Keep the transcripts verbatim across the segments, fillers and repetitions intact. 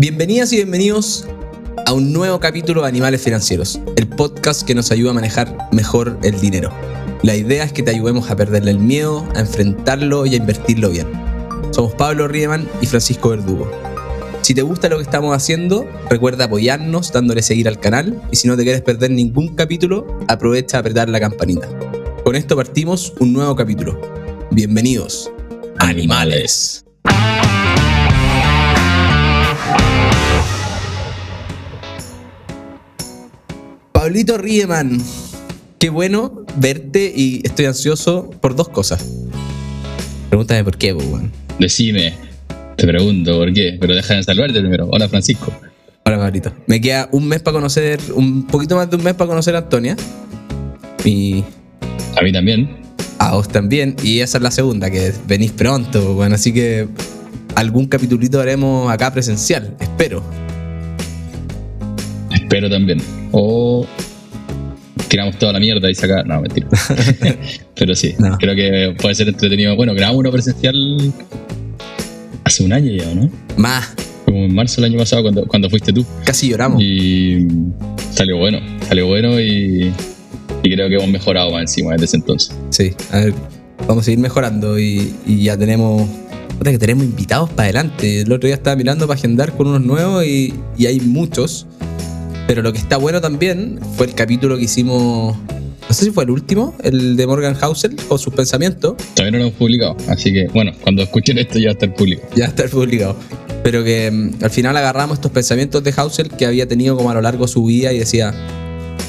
Bienvenidas y bienvenidos a un nuevo capítulo de Animales Financieros, el podcast que nos ayuda a manejar mejor el dinero. La idea es que te ayudemos a perderle el miedo, a enfrentarlo y a invertirlo bien. Somos Pablo Riedemann y Francisco Verdugo. Si te gusta lo que estamos haciendo, recuerda apoyarnos dándole seguir al canal y si no te quieres perder ningún capítulo, aprovecha a apretar la campanita. Con esto partimos un nuevo capítulo. Bienvenidos, animales. Pablito Riedemann, qué bueno verte y estoy ansioso por dos cosas. Pregúntame por qué, Bowen. Decime. Te pregunto por qué, pero déjame saludarte primero. Hola, Francisco. Hola, Pablito. Me queda un mes para conocer, un poquito más de un mes para conocer a Antonia. Y... a mí también. A vos también. Y esa es la segunda, que venís pronto. Bueno, así que algún capitulito haremos acá presencial, espero. Espero también. O tiramos toda la mierda y saca... No, mentira. Pero sí, no. Creo que puede ser entretenido. Bueno, grabamos uno presencial... hace un año ya, ¿no? Más. Como en marzo del año pasado, cuando, cuando fuiste tú. Casi lloramos. Y salió bueno, salió bueno y, y creo que hemos mejorado más encima desde ese entonces. Sí, a ver, vamos a seguir mejorando y, y ya tenemos, otra que tenemos invitados para adelante. El otro día estaba mirando para agendar con unos nuevos y, y hay muchos. Pero lo que está bueno también fue el capítulo que hicimos... no sé si fue el último, el de Morgan Housel, o sus pensamientos. Todavía no lo hemos publicado, así que, bueno, cuando escuchen esto ya va a estar publicado. Ya va a estar publicado. Pero que um, al final agarramos estos pensamientos de Housel que había tenido como a lo largo de su vida y decía,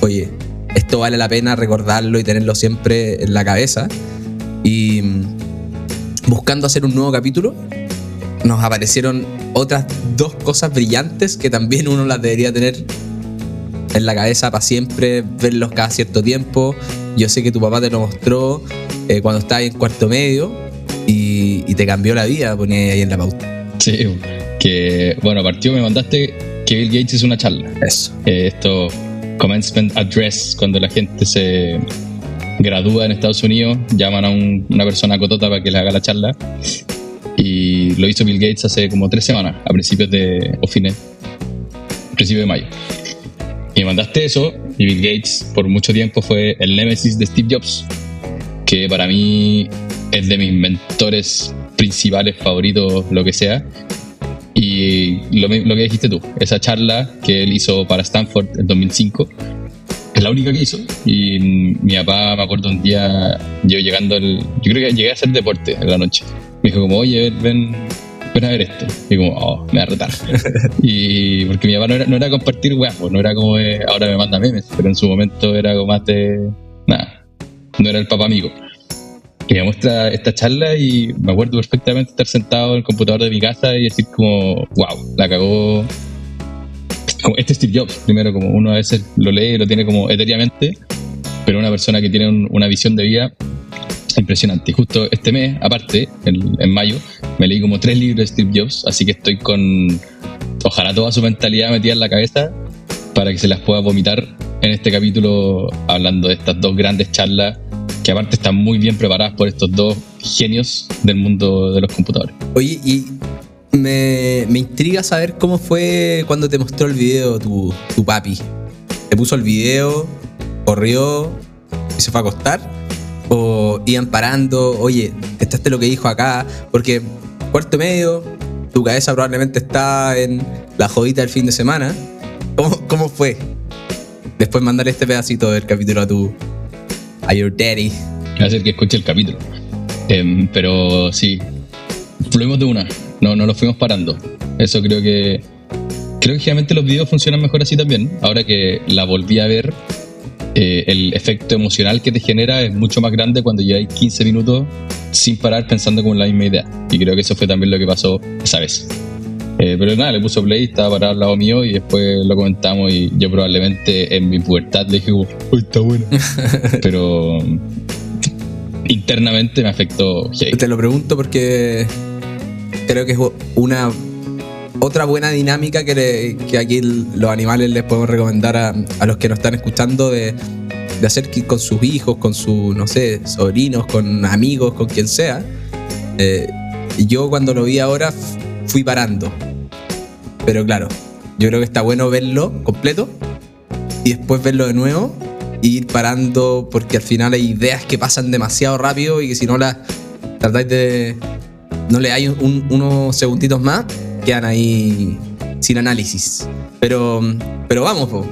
oye, esto vale la pena recordarlo y tenerlo siempre en la cabeza. Y um, buscando hacer un nuevo capítulo, nos aparecieron otras dos cosas brillantes que también uno las debería tener en la cabeza para siempre, verlos cada cierto tiempo. Yo sé que tu papá te lo mostró eh, cuando estabas en cuarto medio y, y te cambió la vida, ponía ahí en la pauta. Sí, que bueno, partió, me mandaste que Bill Gates hizo una charla. Eso. Eh, esto, commencement address, cuando la gente se gradúa en Estados Unidos, llaman a un, una persona cotota para que les haga la charla. Y lo hizo Bill Gates hace como tres semanas, a principios de, o fines, principios de mayo. Y me mandaste eso, y Bill Gates por mucho tiempo fue el némesis de Steve Jobs, que para mí es de mis mentores principales, favoritos, lo que sea. Y lo, lo que dijiste tú, esa charla que él hizo para Stanford en dos mil cinco, es la única que hizo. Y mi papá, me acuerdo un día, yo llegando, el, yo creo que llegué a hacer deporte en la noche, me dijo como, oye, ven... ven a ver esto. Y como, oh, me va a retar. Y porque mi papá no era, no era compartir weas, no era como de, ahora me manda memes, pero en su momento era como más de, nada, no era el papá amigo. Y me muestra esta charla y me acuerdo perfectamente estar sentado en el computador de mi casa y decir como, wow, la cagó. Como este Steve Jobs, primero, como uno a veces lo lee y lo tiene como etéreamente, pero una persona que tiene un, una visión de vida impresionante. Y justo este mes, aparte, en, en mayo, me leí como tres libros de Steve Jobs, así que estoy con, ojalá, toda su mentalidad metida en la cabeza para que se las pueda vomitar en este capítulo, hablando de estas dos grandes charlas que aparte están muy bien preparadas por estos dos genios del mundo de los computadores. Oye, y me, me intriga saber cómo fue cuando te mostró el video tu, tu papi. ¿Te puso el video, corrió y se fue a acostar? O iban parando, oye, ¿escuchaste lo que dijo acá? Porque cuarto medio, tu cabeza probablemente está en la jodita del fin de semana. ¿Cómo, cómo fue? Después mandarle este pedacito del capítulo a tu... a your daddy. Va a ser que escuche el capítulo. Eh, pero sí, fluimos de una. No, no lo fuimos parando. Eso creo que... creo que generalmente los videos funcionan mejor así también. Ahora que la volví a ver... Eh, el efecto emocional que te genera es mucho más grande cuando lleváis quince minutos sin parar pensando con la misma idea. Y creo que eso fue también lo que pasó esa vez. Eh, pero nada, le puso play, estaba parado al lado mío y después lo comentamos y yo probablemente en mi pubertad le dije, uy, está bueno. Pero internamente me afectó. Hey. Te lo pregunto porque creo que es una... otra buena dinámica que, le, que aquí los animales les podemos recomendar a, a los que nos están escuchando de, de hacer con sus hijos, con sus, no sé, sobrinos, con amigos, con quien sea. Eh, yo cuando lo vi ahora fui parando. Pero claro, yo creo que está bueno verlo completo y después verlo de nuevo e ir parando, porque al final hay ideas que pasan demasiado rápido y que si no las tratáis de... no le dais un, unos segunditos más, quedan ahí sin análisis. Pero, pero vamos, po.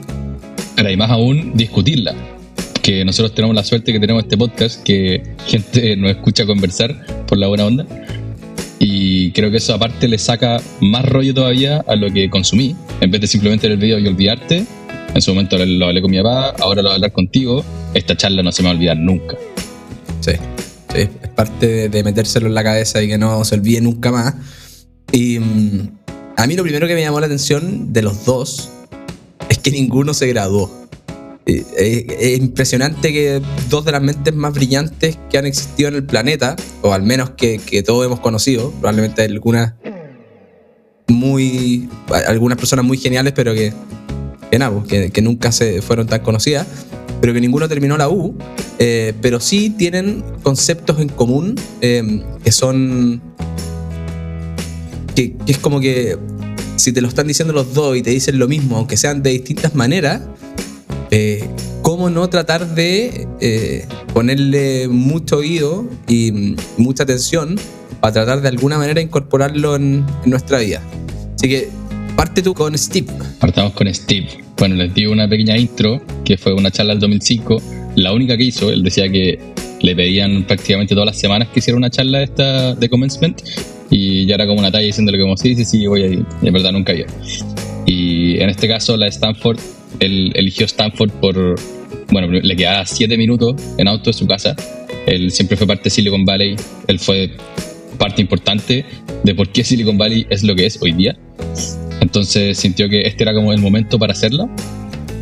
Ahora, y más aún, discutirla. Que nosotros tenemos la suerte que tenemos este podcast, que gente nos escucha conversar por la buena onda. Y creo que eso aparte le saca más rollo todavía a lo que consumí. En vez de simplemente ver el video y olvidarte, en su momento lo hablé con mi papá, ahora lo voy a hablar contigo. Esta charla no se me va a olvidar nunca. Sí, sí, es parte de metérselo en la cabeza y que no se olvide nunca más. Y a mí lo primero que me llamó la atención de los dos es que ninguno se graduó. Es impresionante que dos de las mentes más brillantes que han existido en el planeta, o al menos que, que todos hemos conocido, probablemente hay algunas muy algunas personas muy geniales, pero que que, nada, que que nunca se fueron tan conocidas, pero que ninguno terminó la U, eh, pero sí tienen conceptos en común, eh, que son que, que es como que si te lo están diciendo los dos y te dicen lo mismo, aunque sean de distintas maneras, Eh, cómo no tratar de eh, ponerle mucho oído y mm, mucha atención para tratar de alguna manera incorporarlo en, en nuestra vida. Así que parte tú con Steve. Partamos con Steve. Bueno, les di una pequeña intro que fue una charla del dos mil cinco, la única que hizo. Él decía que le pedían prácticamente todas las semanas que hiciera una charla esta de commencement y ya era como una talla diciéndole como sí, sí, sí, voy a ir, y en verdad nunca iba. Y en este caso la de Stanford, él eligió Stanford por, bueno, le quedaba siete minutos en auto de su casa. Él siempre fue parte de Silicon Valley, él fue parte importante de por qué Silicon Valley es lo que es hoy día. Entonces sintió que este era como el momento para hacerla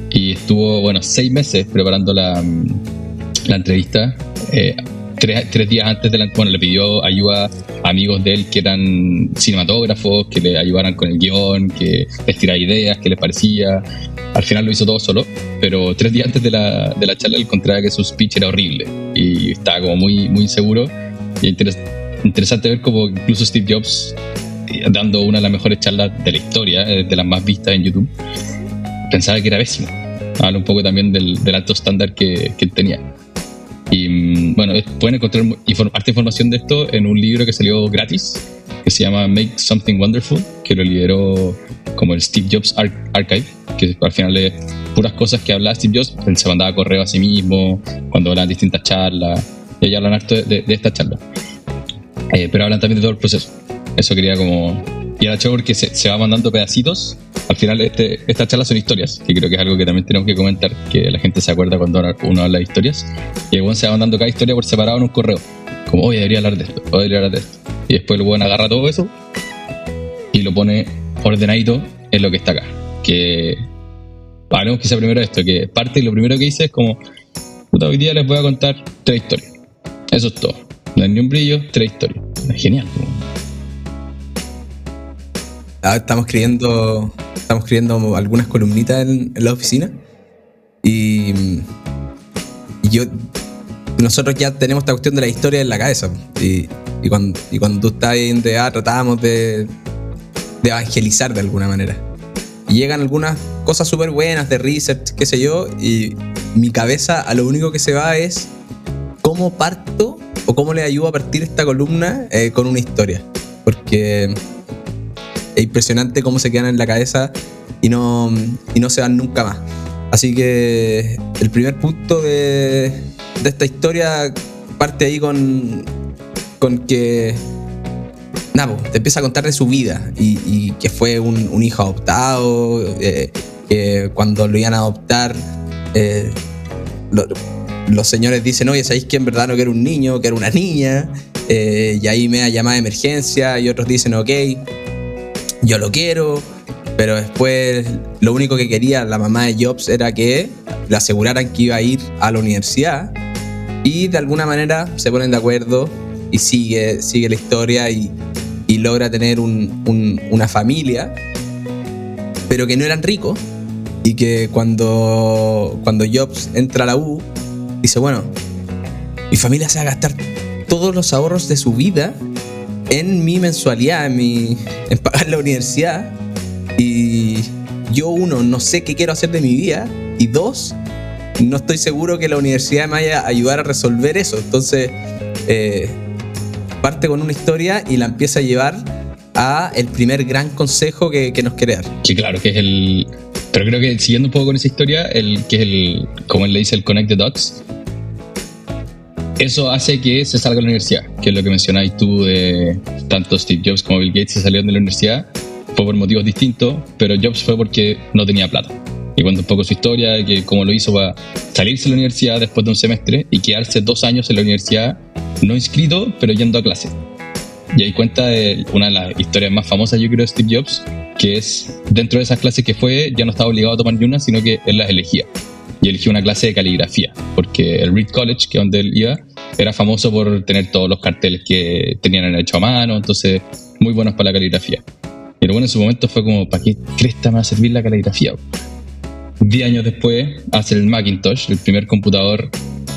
y estuvo, bueno, seis meses preparando la, la entrevista. Eh, tres, tres días antes de la, bueno, le pidió ayuda a amigos de él que eran cinematógrafos, que le ayudaran con el guión, que les tirara ideas, que les parecía. Al final lo hizo todo solo, pero tres días antes de la, de la charla él contaba que su speech era horrible y estaba como muy, muy inseguro. Y interes, interesante ver como incluso Steve Jobs dando una de las mejores charlas de la historia, de las más vistas en YouTube, pensaba que era pésimo. Habla un poco también del, del alto estándar que, que él tenía. Y bueno, pueden encontrar harta información de esto en un libro que salió gratis, que se llama Make Something Wonderful, que lo lideró como el Steve Jobs Archive, que al final es puras cosas que hablaba Steve Jobs. Él se mandaba correo a sí mismo cuando hablaban distintas charlas, y ahí hablan harto de, de, de estas charlas, eh, pero hablan también de todo el proceso. Eso quería como... y era chévere porque se, se va mandando pedacitos. Al final este, estas charlas son historias, que creo que es algo que también tenemos que comentar, que la gente se acuerda cuando uno habla de historias, y el buen se va mandando cada historia por separado en un correo, como oye, debería hablar de esto, oye, debería hablar de esto. Y después el buen agarra todo eso y lo pone ordenadito en lo que está acá. Que hablemos quizá primero de esto, que parte y lo primero que hice es como, puta, hoy día les voy a contar tres historias. Eso es todo. No hay ni un brillo, tres historias. Es genial. Ah, estamos escribiendo, estamos escribiendo algunas columnitas en, en la oficina y, y yo... nosotros ya tenemos esta cuestión de la historia en la cabeza y, y, cuando, y cuando tú estás ahí en D A tratábamos de, de evangelizar de alguna manera y llegan algunas cosas súper buenas de research, qué sé yo, y mi cabeza a lo único que se va es cómo parto o cómo le ayudo a partir esta columna eh, con una historia, porque es impresionante cómo se quedan en la cabeza y no, y no se van nunca más. Así que el primer punto de... de esta historia parte ahí con con que Nabo te empieza a contar de su vida y, y que fue un, un hijo adoptado, eh, que cuando lo iban a adoptar eh, lo, los señores dicen, oye, ¿sabéis que en verdad no que era un niño, que era una niña? Eh, y ahí me da llamada de emergencia y otros dicen, ok, yo lo quiero, pero después lo único que quería la mamá de Jobs era que le aseguraran que iba a ir a la universidad y de alguna manera se ponen de acuerdo y sigue, sigue la historia y, y logra tener un, un, una familia, pero que no eran ricos y que cuando, cuando Jobs entra a la U dice, bueno, mi familia se va a gastar todos los ahorros de su vida en mi mensualidad, en, mi, en pagar la universidad. y yo, uno, no sé qué quiero hacer de mi vida, y dos, no estoy seguro que la universidad me vaya a ayudar a resolver eso. Entonces eh, parte con una historia y la empieza a llevar a el primer gran consejo que, que nos quiere dar. Que claro, que es el... Pero creo que siguiendo un poco con esa historia, el que es el, como él le dice, el Connect the Dots, eso hace que se salga de la universidad, que es lo que mencionáis tú de tanto Steve Jobs como Bill Gates se salieron de la universidad, fue por motivos distintos, pero Jobs fue porque no tenía plata. Y cuenta un poco su historia, que cómo lo hizo para salirse de la universidad después de un semestre y quedarse dos años en la universidad, no inscrito, pero yendo a clases. Y ahí cuenta de una de las historias más famosas, yo creo, de Steve Jobs, que es dentro de esas clases que fue, ya no estaba obligado a tomar ni una, sino que él las elegía. Y eligió una clase de caligrafía, porque el Reed College, que es donde él iba, era famoso por tener todos los carteles que tenían hecho a mano, entonces muy buenos para la caligrafía. Pero bueno, en su momento fue como, ¿para qué cresta me va a servir la caligrafía? Diez años después hace el Macintosh, el primer computador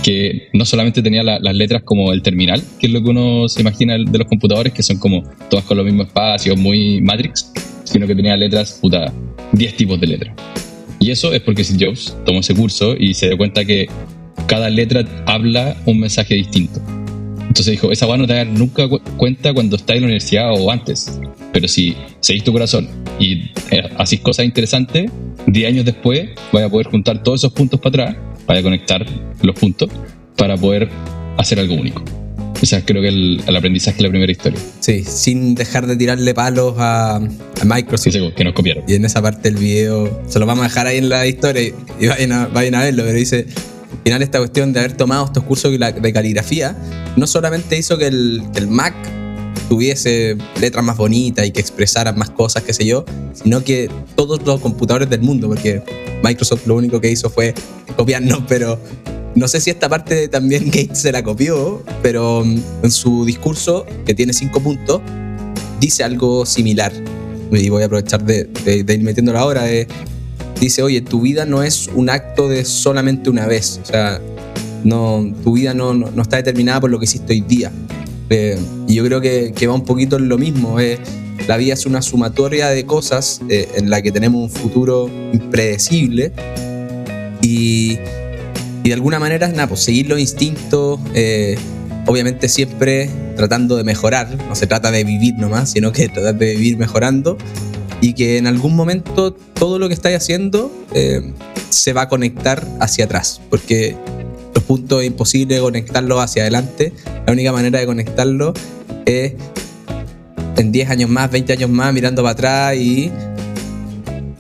que no solamente tenía la, las letras como el terminal, que es lo que uno se imagina de los computadores, que son como todas con los mismos espacios, muy Matrix, sino que tenía letras, puta, diez tipos de letras. Y eso es porque Steve Jobs tomó ese curso y se dio cuenta que cada letra habla un mensaje distinto. Entonces dijo, esa weá no te va a dar nunca cu- cuenta cuando estás en la universidad o antes. Pero si seguís tu corazón y eh, haces cosas interesantes, diez años después vas a poder juntar todos esos puntos para atrás, vas a conectar los puntos para poder hacer algo único. O sea, creo que el, el aprendizaje es la primera historia. Sí, sin dejar de tirarle palos a, a Microsoft. Sí, que nos copiaron. Y en esa parte del video, se lo vamos a dejar ahí en la historia y, y vayan, a, vayan a verlo, pero dice... Al final, esta cuestión de haber tomado estos cursos de caligrafía no solamente hizo que el, que el Mac tuviese letras más bonitas y que expresaran más cosas, qué sé yo, sino que todos los computadores del mundo, porque Microsoft lo único que hizo fue copiarnos, pero no sé si esta parte también Gates se la copió, pero en su discurso, que tiene cinco puntos, dice algo similar. Y voy a aprovechar de, de, de ir metiéndolo ahora. De, Dice, oye, tu vida no es un acto de solamente una vez. O sea, no, tu vida no, no, no está determinada por lo que hiciste hoy día. Eh, y yo creo que, que va un poquito en lo mismo. Eh. La vida es una sumatoria de cosas eh, en la que tenemos un futuro impredecible. Y, y de alguna manera, nada, pues seguir los instintos, eh, obviamente siempre tratando de mejorar. No se trata de vivir nomás, sino que tratar de vivir mejorando. Y que en algún momento todo lo que estáis haciendo eh, se va a conectar hacia atrás, porque los puntos es imposible conectarlos hacia adelante. La única manera de conectarlos es en diez años más, veinte años más, mirando para atrás y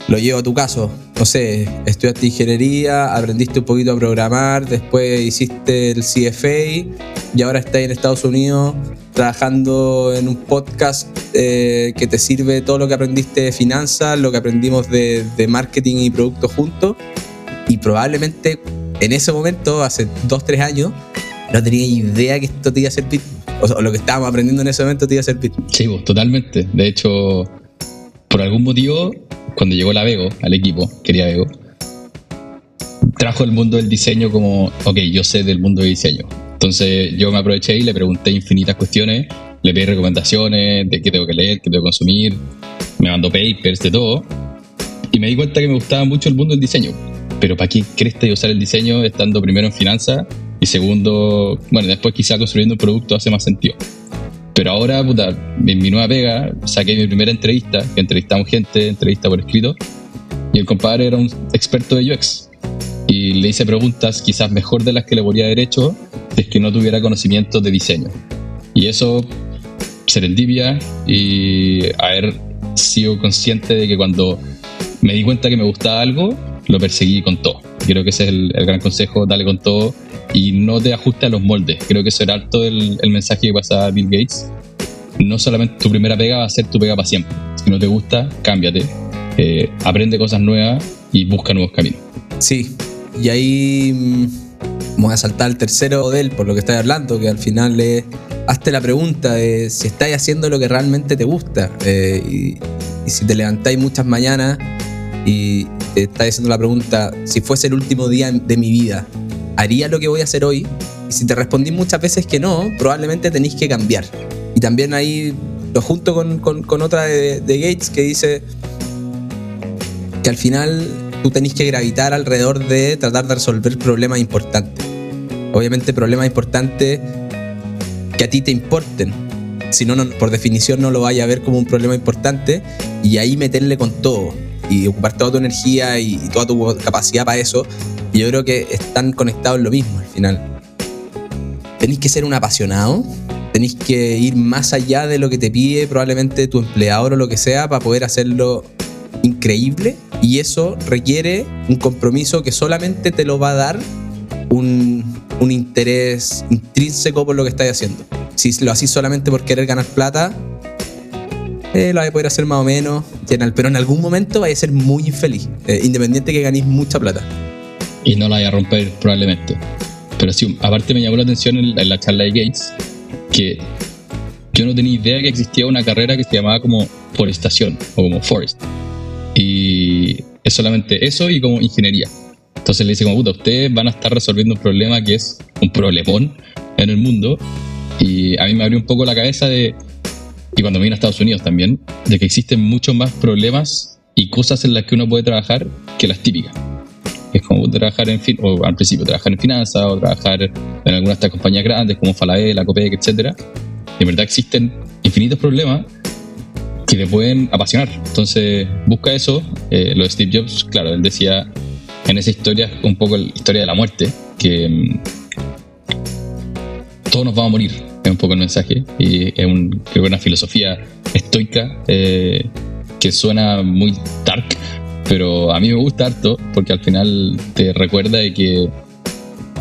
lo llevo a tu caso. No sé, estudiaste ingeniería, aprendiste un poquito a programar, después hiciste el C F A y ahora estás en Estados Unidos trabajando en un podcast eh, que te sirve todo lo que aprendiste de finanzas, lo que aprendimos de, de marketing y productos juntos, y probablemente en ese momento, hace dos, tres años, no tenía idea que esto te iba a servir, o sea, lo que estábamos aprendiendo en ese momento te iba a servir. Sí, pues, totalmente. De hecho, por algún motivo, cuando llegó la Vego al equipo, quería Vego, trajo el mundo del diseño como, ok, yo sé del mundo del diseño. Entonces yo me aproveché y le pregunté infinitas cuestiones, le pedí recomendaciones de qué tengo que leer, qué tengo que consumir, me mandó papers, de todo. Y me di cuenta que me gustaba mucho el mundo del diseño. Pero ¿para qué cresta y usar el diseño estando primero en finanzas? Y segundo, bueno, después quizá construyendo un producto hace más sentido. Pero ahora, puta, en mi nueva pega, saqué mi primera entrevista, que entrevistamos gente, entrevista por escrito, y el compadre era un experto de U X. Y le hice preguntas quizás mejor de las que le podría haber hecho si es que no tuviera conocimiento de diseño. Y eso, serendipia, y haber sido consciente de que cuando me di cuenta que me gustaba algo, lo perseguí con todo. Creo que ese es el, el gran consejo, dale con todo y no te ajustes a los moldes. Creo que eso era harto el, el mensaje que pasaba Bill Gates. No solamente tu primera pega va a ser tu pega para siempre. Si no te gusta, cámbiate, eh, aprende cosas nuevas y busca nuevos caminos. Sí. Y ahí vamos a saltar al tercero de él, por lo que estáis hablando, que al final es, hazte la pregunta de si estáis haciendo lo que realmente te gusta. Eh, y, y si te levantáis muchas mañanas y te estáis haciendo la pregunta, si fuese el último día de mi vida, ¿haría lo que voy a hacer hoy? Y si te respondís muchas veces que no, probablemente tenéis que cambiar. Y también ahí lo junto con, con, con otra de, de Gates, que dice... que al final tú tenés que gravitar alrededor de tratar de resolver problemas importantes. Obviamente problemas importantes que a ti te importen. Si no, no, por definición no lo vaya a ver como un problema importante, y ahí meterle con todo y ocupar toda tu energía y toda tu capacidad para eso. Y yo creo que están conectados en lo mismo al final. Tenés que ser un apasionado, tenés que ir más allá de lo que te pide probablemente tu empleador o lo que sea para poder hacerlo increíble, y eso requiere un compromiso que solamente te lo va a dar un, un interés intrínseco por lo que estás haciendo. Si lo haces solamente por querer ganar plata, eh, lo vas a poder hacer más o menos, pero en algún momento vas a ser muy infeliz, eh, independiente que ganéis mucha plata. Y no la vaya a romper probablemente. Pero sí, aparte me llamó la atención en, en la charla de Gates que yo no tenía idea que existía una carrera que se llamaba como forestación o como forest. Y es solamente eso y como ingeniería. Entonces le dice como, puta, ustedes van a estar resolviendo un problema que es un problemón en el mundo. Y a mí me abrió un poco la cabeza de, y cuando me vine a Estados Unidos también, de que existen muchos más problemas y cosas en las que uno puede trabajar que las típicas. Es como trabajar en, fin, o al principio trabajar en finanzas o trabajar en algunas de estas compañías grandes como Falabella, Copec, etcétera. En verdad existen infinitos problemas que te pueden apasionar. Entonces busca eso. Eh, lo de Steve Jobs, claro, él decía en esa historia, un poco la historia de la muerte, que mmm, todos nos vamos a morir, es un poco el mensaje, y es un, creo que una filosofía estoica eh, que suena muy dark, pero a mí me gusta harto porque al final te recuerda de que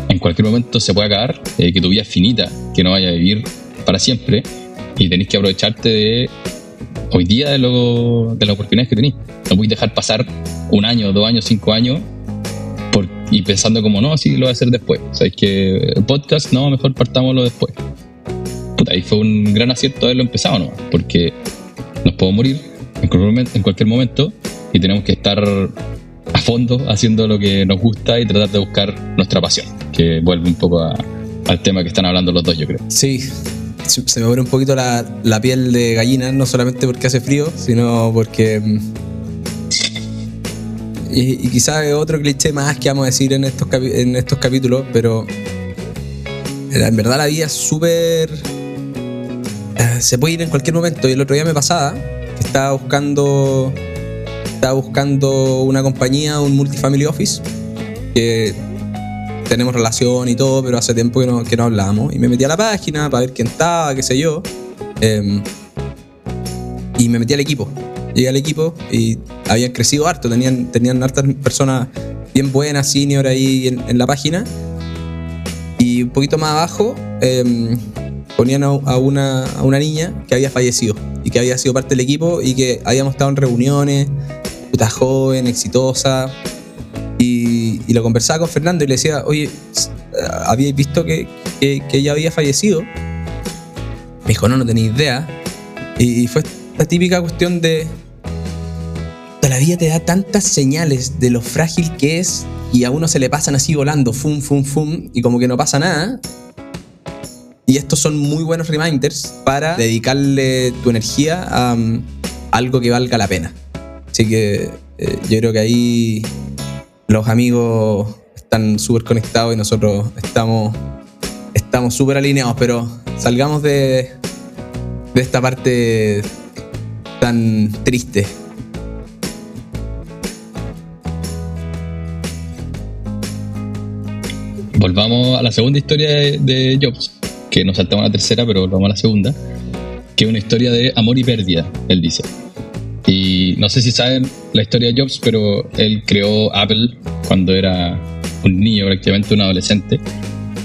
en cualquier momento se puede acabar, eh, que tu vida es finita, que no vayas a vivir para siempre y tenés que aprovecharte de hoy día, de, lo, de las oportunidades que tenés. No puedes dejar pasar un año, dos años, cinco años por, y pensando como no, sí lo voy a hacer después. O sea, es que el podcast, no, mejor partámoslo después. Puta, y fue un gran acierto haberlo empezado, ¿no? Porque nos podemos morir en cualquier momento, en cualquier momento y tenemos que estar a fondo haciendo lo que nos gusta y tratar de buscar nuestra pasión, que vuelve un poco a, al tema que están hablando los dos, yo creo. Sí, se me pone un poquito la, la piel de gallina, no solamente porque hace frío, sino porque... Y, y quizás otro cliché más que vamos a decir en estos, capi- en estos capítulos, pero en verdad la vida es súper... Se puede ir en cualquier momento. Y el otro día me pasaba que estaba buscando... Estaba buscando una compañía, un multifamily office, que tenemos relación y todo, pero hace tiempo que no, que no hablábamos. Y me metí a la página para ver quién estaba, qué sé yo. Eh, y me metí al equipo. Llegué al equipo y habían crecido harto. Tenían, tenían hartas personas bien buenas, senior ahí en, en la página. Y un poquito más abajo eh, ponían a una, a una niña que había fallecido y que había sido parte del equipo y que habíamos estado en reuniones. Puta joven, exitosa, y, y lo conversaba con Fernando y le decía, oye, ¿habíais visto que, que, que ella había fallecido? Me dijo, no, no tenía idea. Y, y fue esta típica cuestión de, de la vida te da tantas señales de lo frágil que es y a uno se le pasan así volando, fum, fum, fum, y como que no pasa nada. Y estos son muy buenos reminders para dedicarle tu energía a um, algo que valga la pena. Así que eh, yo creo que ahí los amigos están súper conectados y nosotros estamos estamos súper alineados, pero salgamos de, de esta parte tan triste. Volvamos a la segunda historia de, de Jobs, que nos saltamos a la tercera, pero volvamos a la segunda, que es una historia de amor y pérdida, él dice. Y no sé si saben la historia de Jobs, pero él creó Apple cuando era un niño, prácticamente un adolescente.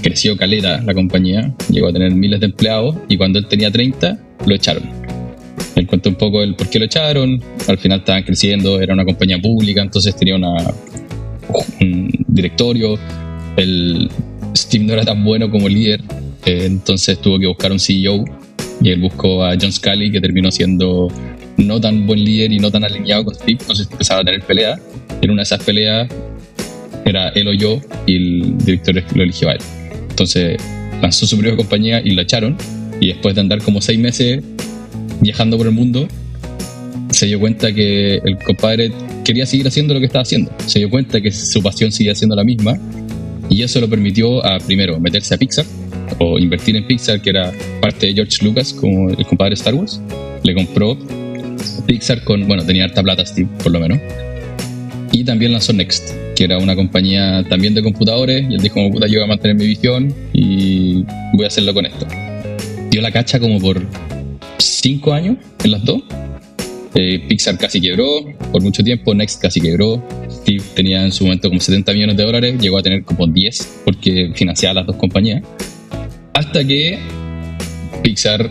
Creció caleta la compañía, llegó a tener miles de empleados y cuando él tenía treinta, lo echaron. Él cuenta un poco el por qué lo echaron. Al final estaban creciendo, era una compañía pública, entonces tenía una, un directorio. El Steve no era tan bueno como líder, eh, entonces tuvo que buscar un C E O y él buscó a John Scully, que terminó siendo... no tan buen líder y no tan alineado con Steve, entonces empezaba a tener peleas. En una de esas peleas era él o yo y el director lo eligió a él. Entonces lanzó su propia compañía y lo echaron, y después de andar como seis meses viajando por el mundo se dio cuenta que el compadre quería seguir haciendo lo que estaba haciendo. Se dio cuenta que su pasión seguía siendo la misma, y eso lo permitió a, primero, meterse a Pixar, o invertir en Pixar, que era parte de George Lucas, como el compadre de Star Wars. Le compró Pixar con, bueno, tenía harta plata Steve, por lo menos. Y también lanzó Next, que era una compañía también de computadores, y él dijo, como puta, yo voy a mantener mi visión y voy a hacerlo con esto. Dio la cacha como por cinco años en las dos. Eh, Pixar casi quebró por mucho tiempo, Next casi quebró. Steve tenía en su momento como setenta millones de dólares, llegó a tener como diez porque financiaba las dos compañías. Hasta que Pixar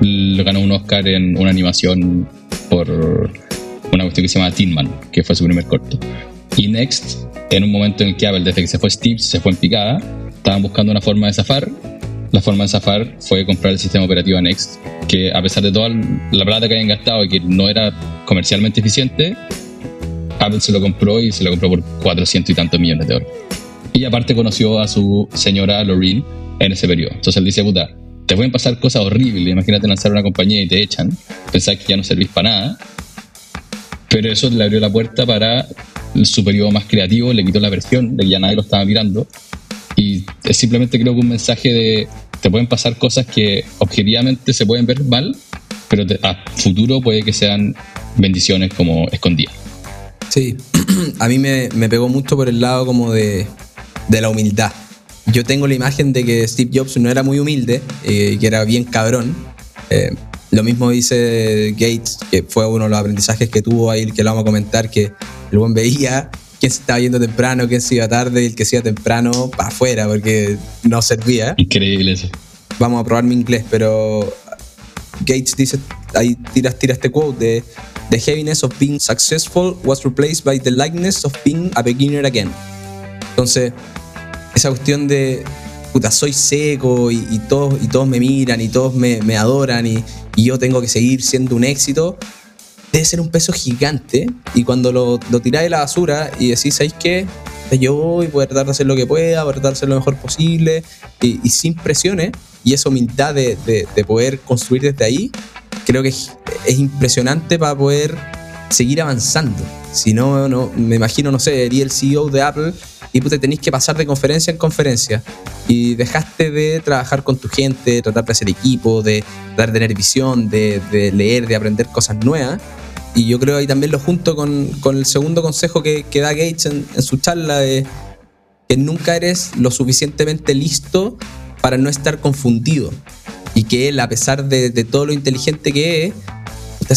ganó un Oscar en una animación por una cuestión que se llama Tinman, que fue su primer corto. Y Next, en un momento en el que Apple, desde que se fue Steve, se fue en picada, estaban buscando una forma de zafar. La forma de zafar fue comprar el sistema operativo a Next, que a pesar de toda la plata que habían gastado y que no era comercialmente eficiente, Apple se lo compró, y se lo compró por cuatrocientos y tantos millones de dólares. Y aparte conoció a su señora Lorene en ese periodo. Entonces él dice, puta, te pueden pasar cosas horribles, imagínate lanzar una compañía y te echan, pensás que ya no servís para nada, pero eso le abrió la puerta para su periodo más creativo, le quitó la presión de que ya nadie lo estaba mirando, y es simplemente, creo que un mensaje de, te pueden pasar cosas que objetivamente se pueden ver mal, pero te, a futuro puede que sean bendiciones como escondidas. Sí, a mí me, me pegó mucho por el lado como de, de la humildad. Yo tengo la imagen de que Steve Jobs no era muy humilde, eh, que era bien cabrón. Eh, lo mismo dice Gates, que fue uno de los aprendizajes que tuvo ahí, que lo vamos a comentar, que el buen veía quién se estaba yendo temprano, quién se iba tarde, y el que se iba temprano, para afuera, porque no servía. Increíble eso. Vamos a probar mi inglés, pero Gates dice, ahí tira, tira este quote de "The heaviness of being successful was replaced by the lightness of being a beginner again". Entonces, esa cuestión de, puta, soy seco y, y, todos, y todos me miran y todos me, me adoran y, y yo tengo que seguir siendo un éxito, debe ser un peso gigante. Y cuando lo, lo tiráis de la basura y decís, ¿sabéis qué? Yo voy a tratar de hacer lo que pueda, voy a tratar de hacer lo mejor posible y, y sin presiones, y esa humildad de, de, de poder construir desde ahí, creo que es, es impresionante para poder seguir avanzando. Si no, no me imagino, no sé, sería el C E O de Apple y puta, tenés que pasar de conferencia en conferencia y dejaste de trabajar con tu gente, de tratar de hacer equipo, de tratar de tener visión, de, de leer, de aprender cosas nuevas. Y yo creo ahí también lo junto con, con el segundo consejo que, que da Gates en, en su charla, de que nunca eres lo suficientemente listo para no estar confundido, y que él, a pesar de, de todo lo inteligente que es,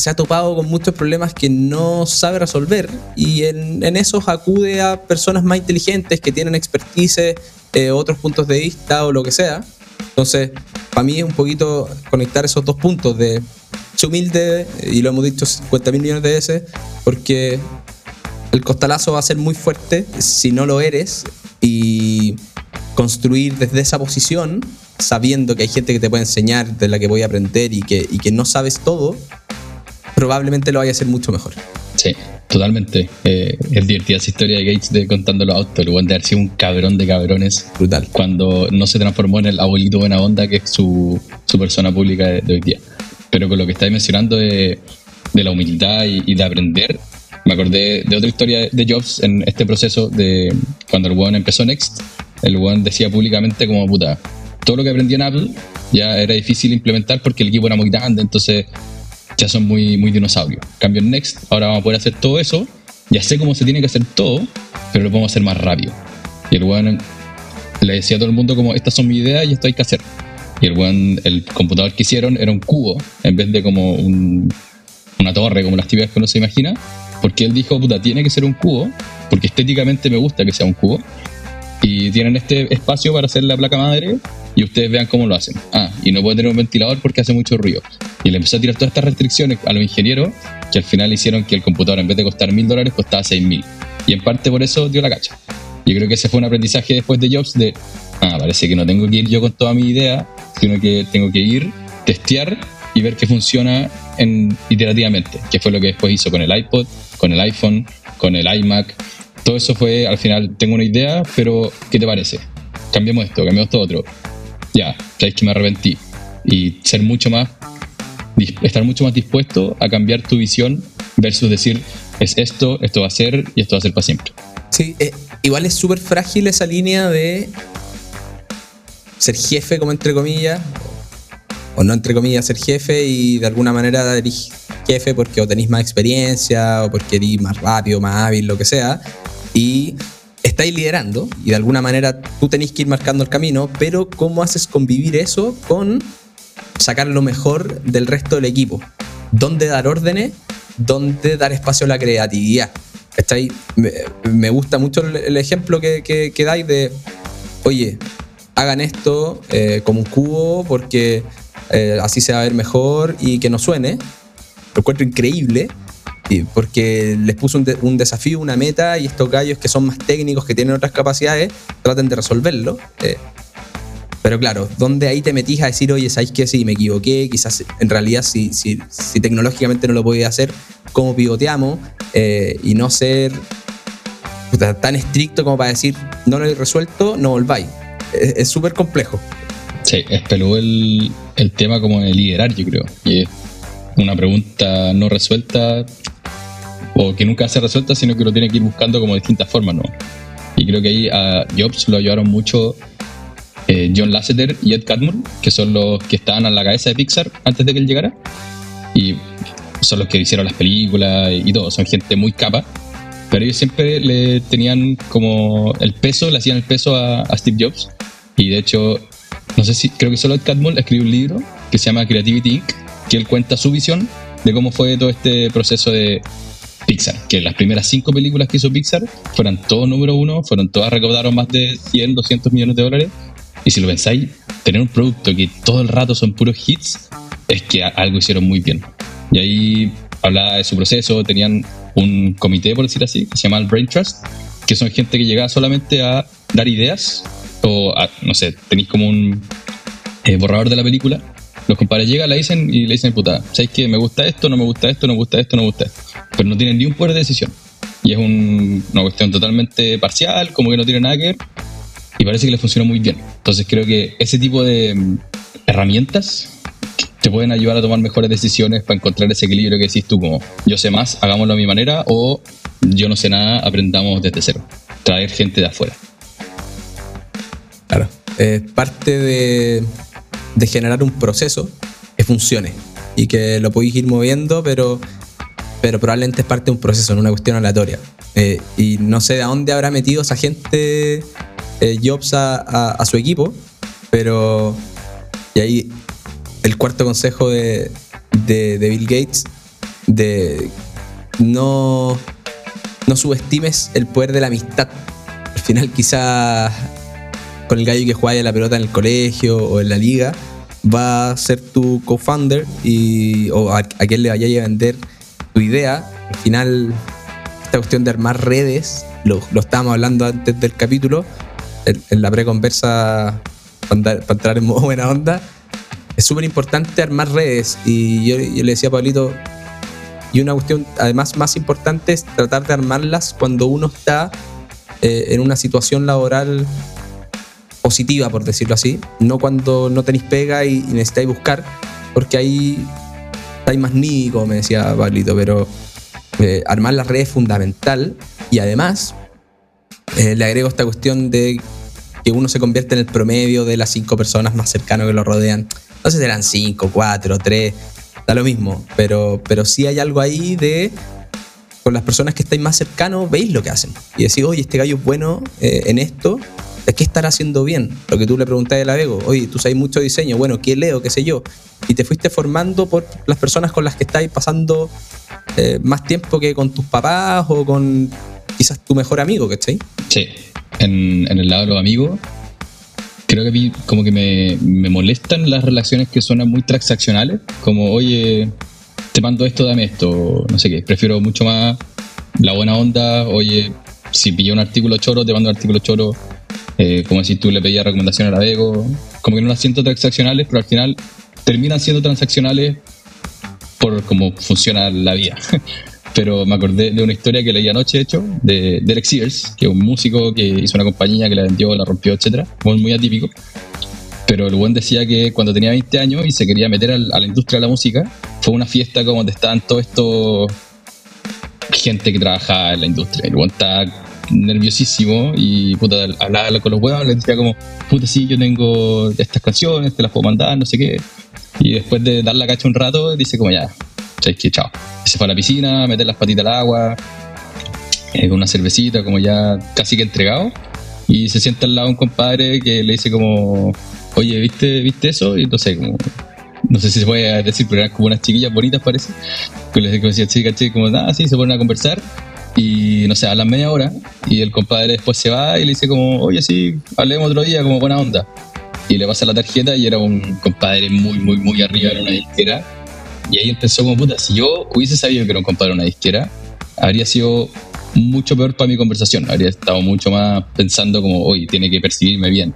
se ha topado con muchos problemas que no sabe resolver, y en, en esos acude a personas más inteligentes que tienen expertise, eh, otros puntos de vista o lo que sea. Entonces, para mí es un poquito conectar esos dos puntos de ser humilde, y lo hemos dicho cincuenta mil millones de veces, porque el costalazo va a ser muy fuerte si no lo eres, y construir desde esa posición, sabiendo que hay gente que te puede enseñar, de la que voy a aprender, y que, y que no sabes todo, probablemente lo vaya a hacer mucho mejor. Sí, totalmente. Eh, es divertida esa historia de Gates de contando los autos. El buen de haber sido un cabrón de cabrones. Brutal. Cuando no se transformó en el abuelito buena onda que es su, su persona pública de, de hoy día. Pero con lo que estáis mencionando de, de la humildad y, y de aprender, me acordé de otra historia de Jobs en este proceso de cuando el buen empezó Next. El buen decía públicamente como, puta, todo lo que aprendí en Apple ya era difícil implementar porque el equipo era muy grande, entonces ya son muy, muy dinosaurios. Cambio en Next, ahora vamos a poder hacer todo eso, ya sé cómo se tiene que hacer todo, pero lo podemos hacer más rápido. Y el weón le decía a todo el mundo como, estas son mis ideas y esto hay que hacer. Y el weón, el computador que hicieron era un cubo, en vez de como un, una torre, como las típicas que uno se imagina, porque él dijo, puta, tiene que ser un cubo, porque estéticamente me gusta que sea un cubo, y tienen este espacio para hacer la placa madre, y ustedes vean cómo lo hacen. Ah, y no puede tener un ventilador porque hace mucho ruido. Y le empezó a tirar todas estas restricciones a los ingenieros, que al final hicieron que el computador, en vez de costar mil dólares, costaba seis mil. Y en parte por eso dio la cacha. Yo creo que ese fue un aprendizaje después de Jobs de, ah, parece que no tengo que ir yo con toda mi idea, sino que tengo que ir, testear y ver qué funciona en, iterativamente, que fue lo que después hizo con el iPod, con el iPhone, con el iMac. Todo eso fue, al final, tengo una idea, pero ¿qué te parece? Cambiamos esto, cambiamos esto otro. Ya, sabéis que me arrepentí. Y ser mucho más, estar mucho más dispuesto a cambiar tu visión versus decir, es esto, esto va a ser y esto va a ser para siempre. Sí, eh, igual es súper frágil esa línea de ser jefe, como entre comillas, o no entre comillas ser jefe, y de alguna manera eres jefe porque o tenés más experiencia o porque eres más rápido, más hábil, lo que sea, y estáis liderando y de alguna manera tú tenés que ir marcando el camino, pero ¿cómo haces convivir eso con sacar lo mejor del resto del equipo? ¿Dónde dar órdenes? ¿Dónde dar espacio a la creatividad? Está ahí. Me, me gusta mucho el, el ejemplo que, que, que dais de, oye, hagan esto eh, como un cubo porque eh, así se va a ver mejor y que no suene. Lo encuentro increíble porque les puso un, de, un desafío, una meta, y estos gallos que son más técnicos, que tienen otras capacidades, traten de resolverlo. Eh, pero claro, donde ahí te metís a decir, oye, ¿sabéis qué? Si me equivoqué, quizás en realidad si, si, si tecnológicamente no lo podía hacer, ¿cómo pivoteamos? Eh, y no ser tan estricto como para decir, no lo he resuelto, no volváis. Es súper complejo. Sí, es peludo el, el tema como de liderar, yo creo. Y es una pregunta no resuelta, o que nunca se resuelta, sino que uno tiene que ir buscando como distintas formas, ¿no? Y creo que ahí a Jobs lo ayudaron mucho eh, John Lasseter y Ed Catmull, que son los que estaban a la cabeza de Pixar antes de que él llegara, y son los que hicieron las películas y todo, son gente muy capa, pero ellos siempre le tenían como el peso, le hacían el peso a, a Steve Jobs, y de hecho, no sé si, creo que solo Ed Catmull escribió un libro que se llama Creativity incorporated, que él cuenta su visión de cómo fue todo este proceso de Pixar, que las primeras cinco películas que hizo Pixar fueron todos número uno, fueron todas, recaudaron más de cien, doscientos millones de dólares, y si lo pensáis, tener un producto que todo el rato son puros hits, es que algo hicieron muy bien. Y ahí hablaba de su proceso, tenían un comité, por decir así, que se llama el Brain Trust, que son gente que llegaba solamente a dar ideas, o a, no sé, tenéis como un eh, borrador de la película, los compadres llegan, la dicen y le dicen, puta, ¿sabéis qué? Me gusta esto, no me gusta esto, no me gusta esto, no me gusta esto, pero no tienen ni un poder de decisión, y es un, una cuestión totalmente parcial, como que no tiene nada que ver, y parece que les funcionó muy bien. Entonces creo que ese tipo de herramientas te pueden ayudar a tomar mejores decisiones para encontrar ese equilibrio que decís tú, como yo sé más, hagámoslo a mi manera, o yo no sé nada, aprendamos desde cero. Traer gente de afuera. Claro. Eh, parte de, de generar un proceso que funcione y que lo podéis ir moviendo, pero, pero probablemente es parte de un proceso, no una cuestión aleatoria. Eh, y no sé de dónde habrá metido esa gente eh, Jobs a, a, a su equipo, pero... Y ahí... El cuarto consejo de, de, de Bill Gates, de no, no subestimes el poder de la amistad. Al final, quizás con el gallo que juega la pelota en el colegio o en la liga, va a ser tu co-founder, y, o a, a quien le vayas a vender tu idea. Al final, esta cuestión de armar redes, lo, lo estábamos hablando antes del capítulo, en, en la preconversa para entrar en modo buena onda. Es súper importante armar redes, y yo, yo le decía a Pablito, y una cuestión además más importante es tratar de armarlas cuando uno está eh, en una situación laboral positiva, por decirlo así, no cuando no tenéis pega y, y necesitáis buscar, porque ahí estáis más ni, como me decía Pablito, pero eh, armar las redes es fundamental, y además eh, le agrego esta cuestión de que uno se convierte en el promedio de las cinco personas más cercanas que lo rodean. No sé si eran cinco, cuatro, tres, da lo mismo, pero, pero sí hay algo ahí de, con las personas que estáis más cercanos, veis lo que hacen y decís, oye, este gallo es bueno eh, en esto, ¿de qué estará haciendo bien? Lo que tú le preguntabas a la Bego, oye, tú sabes mucho diseño, bueno, ¿qué leo? ¿Qué sé yo? Y te fuiste formando por las personas con las que estáis pasando eh, más tiempo que con tus papás o con quizás tu mejor amigo, ¿cachai? Sí, en, en el lado de los amigos... Creo que a mí como que me, me molestan las relaciones que suenan muy transaccionales, como, oye, te mando esto, dame esto, no sé qué. Prefiero mucho más la buena onda, oye, si pillé un artículo choro, te mando un artículo choro, eh, como si tú le pedías recomendación a la Bego. Como que no las siento transaccionales, pero al final terminan siendo transaccionales por cómo funciona la vida. Pero me acordé de una historia que leí anoche, de hecho, de, de Alex Sears, que es un músico que hizo una compañía que la vendió, la rompió, etcétera. Muy, muy atípico. Pero el buen decía que cuando tenía veinte años y se quería meter al, a la industria de la música, fue una fiesta como donde estaban todos estos gente que trabaja en la industria. El weón estaba nerviosísimo y puta, hablaba con los weones, les decía como, puta, sí, yo tengo estas canciones, te las puedo mandar, no sé qué. Y después de dar la cacha un rato, dice como, ya, ¿sabes qué? Chao. Se fue a la piscina, meter las patitas al agua, eh, una cervecita, como ya casi que entregado. Y se sienta al lado un compadre que le dice como, oye, ¿viste, viste eso? Y no sé, como, no sé si se puede decir, pero eran como unas chiquillas bonitas, parece. Que les decía, sí, caché, como, nada, sí, se ponen a conversar. Y no sé, hablan media hora. Y el compadre después se va y le dice como, oye, sí, hablemos otro día, como buena onda. Y le pasa la tarjeta y era un compadre muy, muy, muy arriba en una disquera. Y ahí empezó como, puta, si yo hubiese sabido que era un compadre en una disquera, habría sido mucho peor para mi conversación, habría estado mucho más pensando como, oye, tiene que percibirme bien,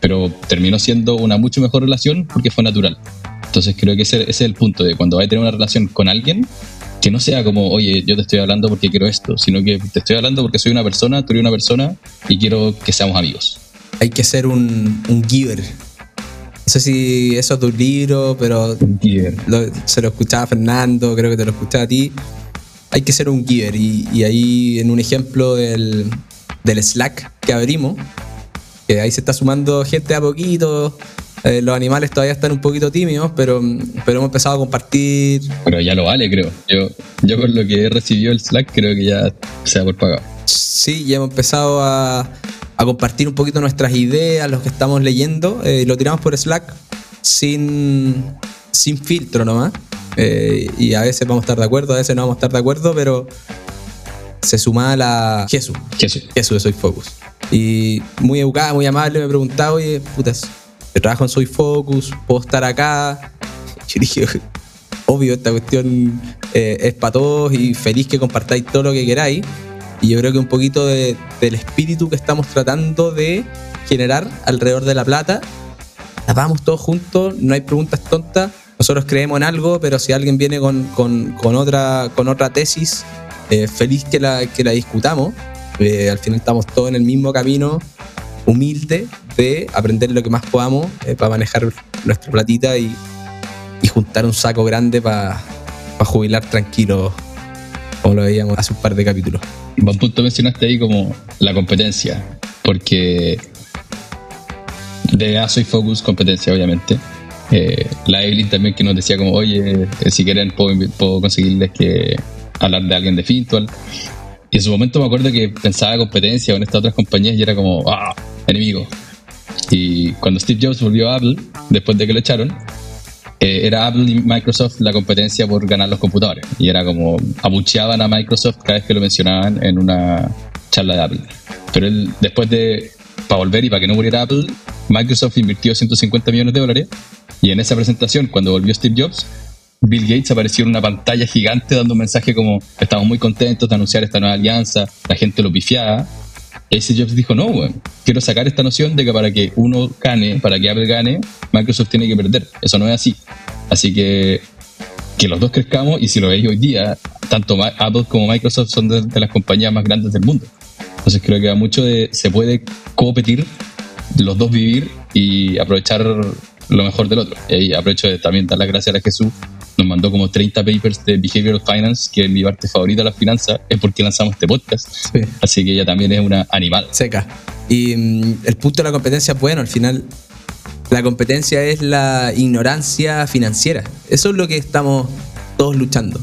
pero terminó siendo una mucho mejor relación porque fue natural. Entonces creo que ese, ese es el punto de cuando vas a tener una relación con alguien, que no sea como, oye, yo te estoy hablando porque quiero esto, sino que te estoy hablando porque soy una persona, tú eres una persona y quiero que seamos amigos. Hay que ser un, un giver. No sé si eso es tu libro, pero lo, se lo escuchaba a Fernando, creo que te lo escuchaba a ti. Hay que ser un giver, y, y ahí en un ejemplo del, del Slack que abrimos, que ahí se está sumando gente a poquito, eh, los animales todavía están un poquito tímidos, pero, pero hemos empezado a compartir. Pero ya lo vale, creo. Yo, yo por lo que he recibido el Slack creo que ya se ha por pagado. Sí, ya hemos empezado a, a compartir un poquito nuestras ideas, los que estamos leyendo, eh, lo tiramos por Slack sin, sin filtro nomás. Eh, y a veces vamos a estar de acuerdo, a veces no vamos a estar de acuerdo, pero se sumaba la Jesús, Jesús, Jesús de Soy Focus. Y muy educada, muy amable, me preguntaba, oye, putas, yo trabajo en Soy Focus, ¿puedo estar acá? Yo dije, obvio, esta cuestión eh, es para todos y feliz que compartáis todo lo que queráis. Y yo creo que un poquito de, del espíritu que estamos tratando de generar alrededor de la plata, la vamos todos juntos, no hay preguntas tontas. Nosotros creemos en algo, pero si alguien viene con, con, con, otra, con otra tesis, eh, feliz que la, que la discutamos. Eh, al final estamos todos en el mismo camino, humilde, de aprender lo que más podamos eh, para manejar nuestra platita y, y juntar un saco grande para pa jubilar tranquilo, como lo veíamos hace un par de capítulos. Buen punto mencionaste ahí como la competencia, porque de A Soy Focus competencia, obviamente. Eh, la Evelyn también que nos decía como, oye, eh, si quieren puedo, puedo conseguirles que hablar de alguien de FinTual. Y en su momento me acuerdo que pensaba competencia con estas otras compañías y era como, ah, enemigo. Y cuando Steve Jobs volvió a Apple, después de que lo echaron, eh, era Apple y Microsoft la competencia por ganar los computadores. Y era como, abucheaban a Microsoft cada vez que lo mencionaban en una charla de Apple. Pero él, después de, para volver y para que no muriera Apple, Microsoft invirtió ciento cincuenta millones de dólares. Y en esa presentación, cuando volvió Steve Jobs, Bill Gates apareció en una pantalla gigante dando un mensaje como, estamos muy contentos de anunciar esta nueva alianza, la gente lo pifiaba. Ese Jobs dijo, no, bueno, quiero sacar esta noción de que para que uno gane, para que Apple gane, Microsoft tiene que perder. Eso no es así. Así que que los dos crezcamos, y si lo veis hoy día, tanto Apple como Microsoft son de, de las compañías más grandes del mundo. Entonces creo que va mucho de, se puede competir, los dos vivir y aprovechar lo mejor del otro. Y aprovecho de también dar las gracias a Jesús. Nos mandó como treinta papers de Behavioral Finance, que es mi parte favorita de las finanzas, es porque lanzamos este podcast. Sí. Así que ella también es una animal. Seca. Y mmm, el punto de la competencia, bueno, al final la competencia es la ignorancia financiera. Eso es lo que estamos todos luchando.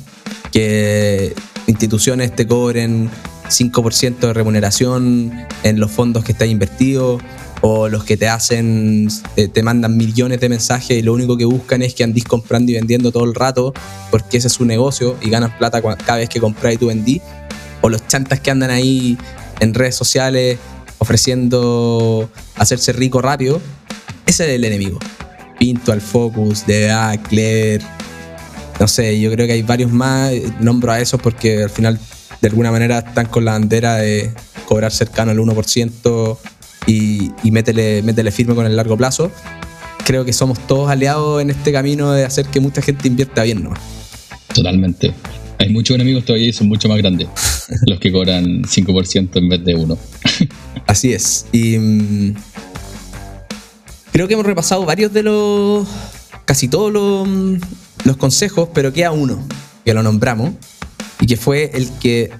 Que instituciones te cobren cinco por ciento de remuneración en los fondos que estás invertido, o los que te hacen, te mandan millones de mensajes y lo único que buscan es que andís comprando y vendiendo todo el rato porque ese es su negocio y ganan plata cada vez que compras y tú vendís, o los chantas que andan ahí en redes sociales ofreciendo hacerse rico rápido. Ese es el enemigo. FinTual, Focus, D B A, Clever, no sé, yo creo que hay varios más, nombro a esos porque al final de alguna manera están con la bandera de cobrar cercano al uno por ciento y, y métele, métele firme con el largo plazo. Creo que somos todos aliados en este camino de hacer que mucha gente invierta bien, ¿no? Totalmente. Hay muchos enemigos todavía y son mucho más grandes los que cobran cinco por ciento en vez de uno. Así es. Y mmm, creo que hemos repasado varios de los, casi todos los, los consejos, pero queda uno que lo nombramos, y que fue el que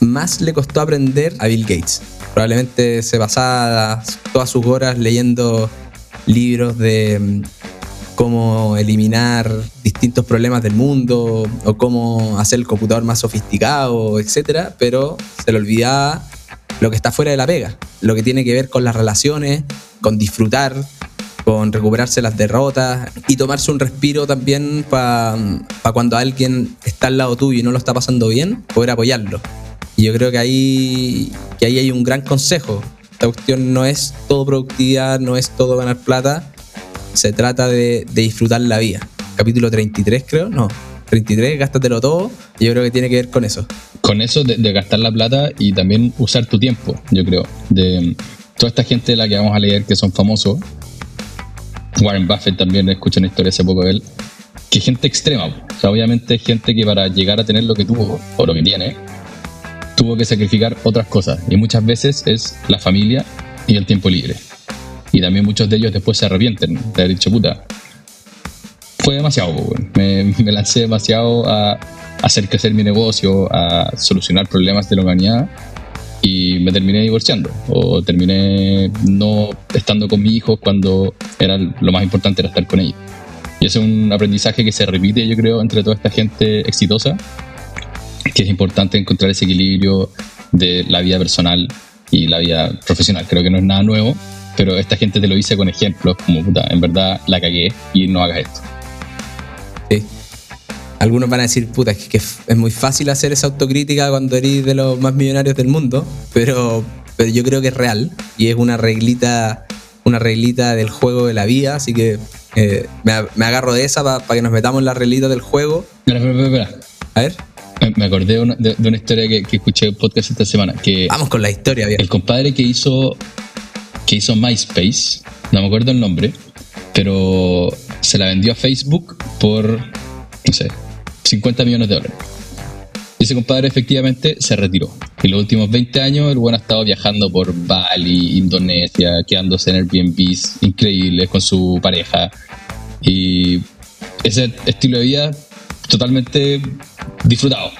más le costó aprender a Bill Gates. Probablemente se pasaba todas sus horas leyendo libros de cómo eliminar distintos problemas del mundo o cómo hacer el computador más sofisticado, etcétera, pero se le olvidaba lo que está fuera de la pega, lo que tiene que ver con las relaciones, con disfrutar, con recuperarse las derrotas y tomarse un respiro también para pa cuando alguien está al lado tuyo y no lo está pasando bien, poder apoyarlo. Y yo creo que ahí, que ahí hay un gran consejo. Esta cuestión no es todo productividad, no es todo ganar plata, se trata de, de disfrutar la vida. Capítulo treinta y tres creo, no, treinta y tres, gástatelo todo, y yo creo que tiene que ver con eso. Con eso de, de gastar la plata y también usar tu tiempo, yo creo. De toda esta gente de la que vamos a leer que son famosos, Warren Buffett también, escuché una historia hace poco de él, que gente extrema, o sea, obviamente gente que para llegar a tener lo que tuvo o lo que tiene, tuvo que sacrificar otras cosas, y muchas veces es la familia y el tiempo libre, y también muchos de ellos después se arrepienten de haber dicho, puta, fue demasiado, me, me lancé demasiado a hacer crecer mi negocio, a solucionar problemas de la humanidad, y me terminé divorciando o terminé no estando con mis hijos cuando era lo más importante era estar con ellos. Y ese es un aprendizaje que se repite, yo creo, entre toda esta gente exitosa, que es importante encontrar ese equilibrio de la vida personal y la vida profesional. Creo que no es nada nuevo, pero esta gente te lo dice con ejemplos como, puta, en verdad la cagué y no hagas esto. Sí. Algunos van a decir, puta, es que es muy fácil hacer esa autocrítica cuando eres de los más millonarios del mundo, pero, pero yo creo que es real y es una reglita, una reglita del juego de la vida, así que eh, me, me agarro de esa para pa que nos metamos en la reglita del juego. Espera, espera, espera. A ver. Me, me acordé de una, de, de una historia que, que escuché en podcast esta semana. Que vamos con la historia, bien. El compadre que hizo, que hizo MySpace, no me acuerdo el nombre, pero se la vendió a Facebook por, no sé, cincuenta millones de dólares. Ese compadre efectivamente se retiró. En los últimos veinte años el buen ha estado viajando por Bali, Indonesia, quedándose en Airbnbs increíbles con su pareja. Y ese estilo de vida totalmente disfrutado.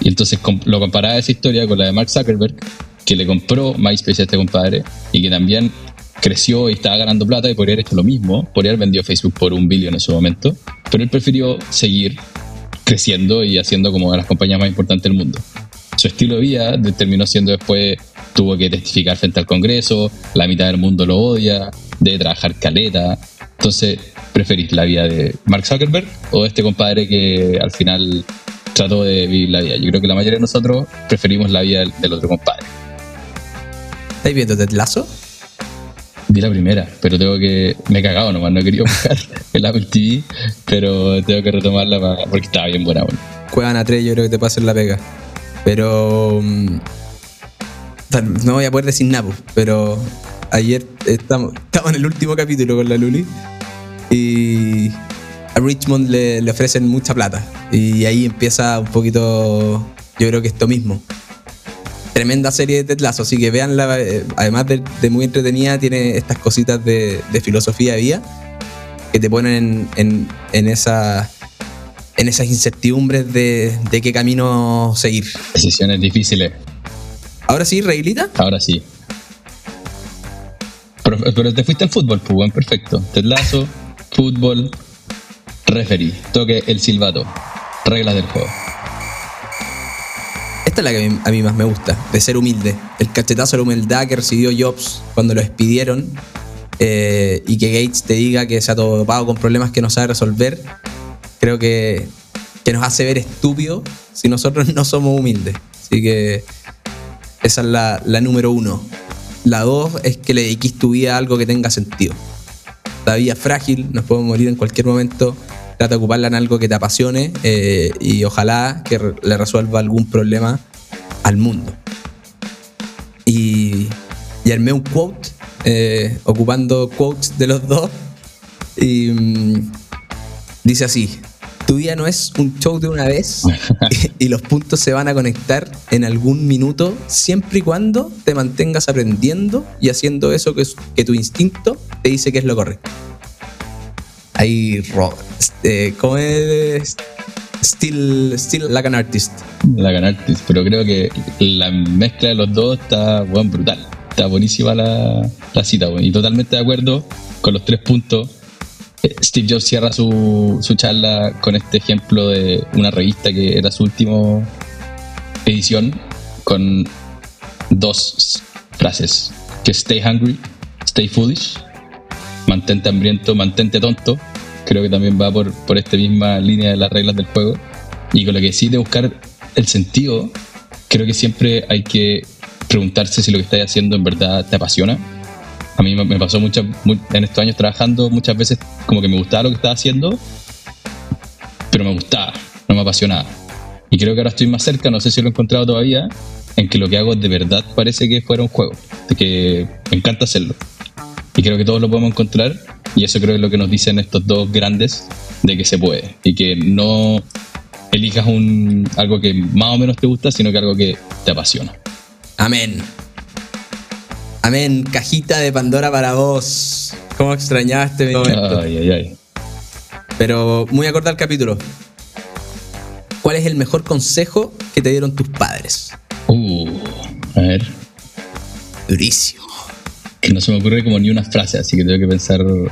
Y entonces lo comparaba esa historia con la de Mark Zuckerberg, que le compró MySpace a este compadre y que también creció y estaba ganando plata y podría haber hecho lo mismo, podría haber vendido Facebook por un billón en su momento, pero él prefirió seguir creciendo y haciendo como de las compañías más importantes del mundo. Su estilo de vida terminó siendo después, tuvo que testificar frente al Congreso, la mitad del mundo lo odia, debe trabajar caleta. Entonces, ¿preferís la vida de Mark Zuckerberg o de este compadre que al final trató de vivir la vida? Yo creo que la mayoría de nosotros preferimos la vida del, del otro compadre. ¿Estáis viendo Ted Lasso? Vi la primera, pero tengo que... Me he cagado nomás, no he querido buscar el Apple T V, pero tengo que retomarla para, porque estaba bien buena. Bueno. Cuevana tres, yo creo que te puede hacer la pega. Pero... No voy a poder decir Napo, pero ayer estamos, estamos en el último capítulo con la Luli y a Richmond le, le ofrecen mucha plata. Y ahí empieza un poquito, yo creo que esto mismo. Tremenda serie de Ted Lasso, así que véanla, además de, de muy entretenida, tiene estas cositas de, de filosofía de vida que te ponen en, en, en, esa, en esas incertidumbres de, de qué camino seguir. Decisiones difíciles. ¿Ahora sí, reglita? Ahora sí. Pero, pero te fuiste al fútbol, pues, perfecto. Ted Lasso, fútbol, referee, toque el silbato, reglas del juego. Esta es la que a mí, a mí más me gusta, de ser humilde. El cachetazo de la humildad que recibió Jobs cuando lo despidieron eh, y que Gates te diga que se ha topado con problemas que no sabe resolver, creo que, que nos hace ver estúpidos si nosotros no somos humildes. Así que esa es la, la número uno. La dos es que le dediques tu vida a algo que tenga sentido. La vida es frágil, nos podemos morir en cualquier momento. Trata de ocuparla en algo que te apasione eh, y ojalá que re- le resuelva algún problema al mundo. Y, y armé un quote, eh, ocupando quotes de los dos. Y mmm, dice así: tu vida no es un show de una vez y, y los puntos se van a conectar en algún minuto, siempre y cuando te mantengas aprendiendo y haciendo eso que, que tu instinto te dice que es lo correcto. Ahí, Robert, eh, ¿cómo es? Still, still like an artist. Like an artist, pero creo que la mezcla de los dos está, bueno, brutal. Está buenísima la, la cita, bueno, y totalmente de acuerdo con los tres puntos. Steve Jobs cierra su, su charla con este ejemplo de una revista que era su última edición con dos frases, que stay hungry, stay foolish, mantente hambriento, mantente tonto. Creo que también va por, por esta misma línea de las reglas del juego. Y con lo que sí de buscar el sentido, creo que siempre hay que preguntarse si lo que estás haciendo en verdad te apasiona. A mí me pasó muchas, muy, en estos años trabajando, muchas veces como que me gustaba lo que estaba haciendo, pero me gustaba, no me apasionaba. Y creo que ahora estoy más cerca, no sé si lo he encontrado todavía, en que lo que hago de verdad parece que fuera un juego, de que me encanta hacerlo. Y creo que todos lo podemos encontrar, y eso creo que es lo que nos dicen estos dos grandes, de que se puede, y que no elijas un, algo que más o menos te gusta, sino que algo que te apasiona. Amén. Amén. Cajita de Pandora para vos. ¿Cómo extrañaba este momento? Ay, ay, ay. Pero muy acorde al capítulo. ¿Cuál es el mejor consejo que te dieron tus padres? Uh, a ver. Durísimo. No se me ocurre como ni una frase, así que tengo que pensar un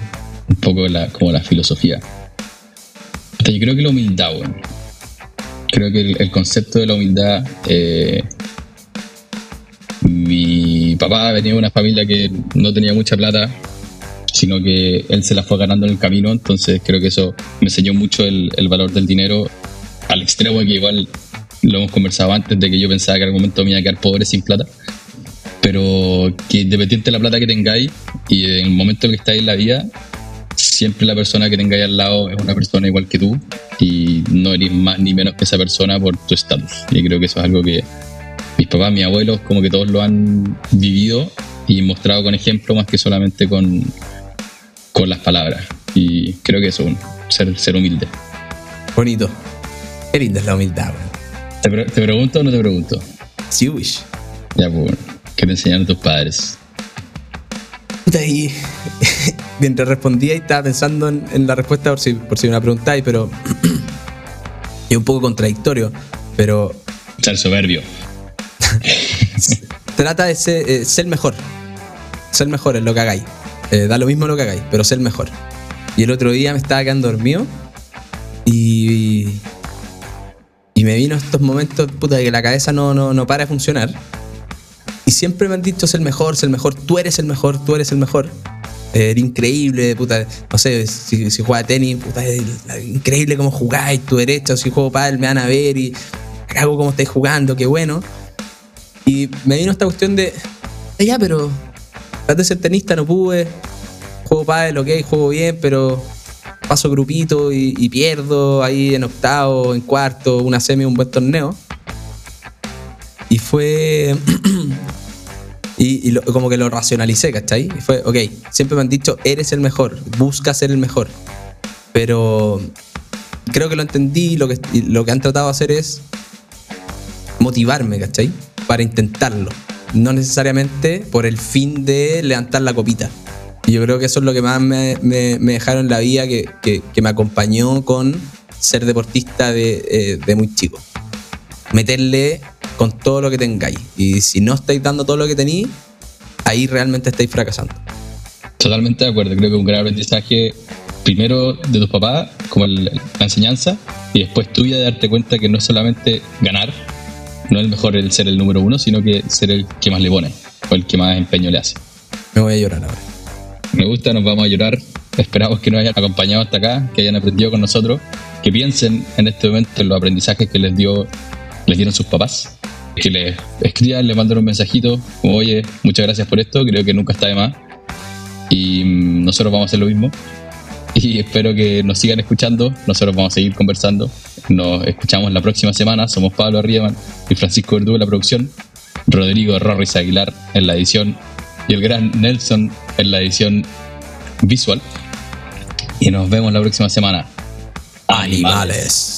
poco la, como la filosofía. Hasta yo creo que la humildad, bueno. Creo que el, el concepto de la humildad... Eh, mi papá venía de una familia que no tenía mucha plata, sino que él se la fue ganando en el camino, entonces creo que eso me enseñó mucho el, el valor del dinero, al extremo de que igual lo hemos conversado antes, de que yo pensaba que en algún momento me iba a quedar pobre sin plata. Pero que independiente de la plata que tengáis y en el momento en el que estáis en la vida, siempre la persona que tengáis al lado es una persona igual que tú y no eres más ni menos que esa persona por tu estatus. Y creo que eso es algo que mis papás, mis abuelos, como que todos lo han vivido y mostrado con ejemplo más que solamente con, con las palabras. Y creo que eso, bueno, ser, ser humilde. Bonito. Qué linda es la humildad, güey. ¿Te, pre- ¿Te pregunto o no te pregunto? Sí, wish. Ya, pues bueno. ¿Qué te enseñaron tus padres? Y mientras respondía y estaba pensando en, en la respuesta por si, por si me la preguntáis, pero es un poco contradictorio, pero... Ser soberbio. Trata de ser, eh, ser mejor. Ser mejor en lo que hagáis. Eh, da lo mismo lo que hagáis, pero ser mejor. Y el otro día me estaba quedando dormido y... Y me vino estos momentos, puta, de que la cabeza no, no, no para de funcionar. Y siempre me han dicho ser mejor, ser mejor, tú eres el mejor, tú eres el mejor. Eres increíble, puta, no sé, si, si juega tenis, puta, es increíble cómo jugáis, tu derecha, si juego pádel me van a ver y hago cómo estáis jugando, qué bueno. Y me vino esta cuestión de, ya, pero traté de ser tenista, no pude, juego pádel, ok, juego bien, pero paso grupito y, y pierdo ahí en octavo, en cuarto, una semi, un buen torneo. Y fue... Y, y lo, como que lo racionalicé, ¿cachai? Y fue, ok, siempre me han dicho, eres el mejor, busca ser el mejor. Pero creo que lo entendí y lo que, y lo que han tratado de hacer es motivarme, ¿cachai? Para intentarlo. No necesariamente por el fin de levantar la copita. Y yo creo que eso es lo que más me, me, me dejaron en la vida, que, que, que me acompañó con ser deportista de, eh, de muy chico. Meterle... con todo lo que tengáis, y si no estáis dando todo lo que tenéis, ahí realmente estáis fracasando. Totalmente de acuerdo, creo que un gran aprendizaje primero de tus papás, como el, la enseñanza, y después tuya de darte cuenta que no es solamente ganar, no es el mejor el ser el número uno, sino que ser el que más le pone o el que más empeño le hace. Me voy a llorar ahora. Me gusta, nos vamos a llorar. Esperamos que nos hayan acompañado hasta acá, que hayan aprendido con nosotros, que piensen en este momento en los aprendizajes que les dio les dieron sus papás, que les escriban, les mandan un mensajito como, oye, muchas gracias por esto, creo que nunca está de más, y nosotros vamos a hacer lo mismo y espero que nos sigan escuchando. Nosotros vamos a seguir conversando, nos escuchamos la próxima semana. Somos Pablo Riedemann y Francisco Verdugo en la producción, Rodrigo Rorris Aguilar en la edición y el gran Nelson en la edición visual, y nos vemos la próxima semana. Animales.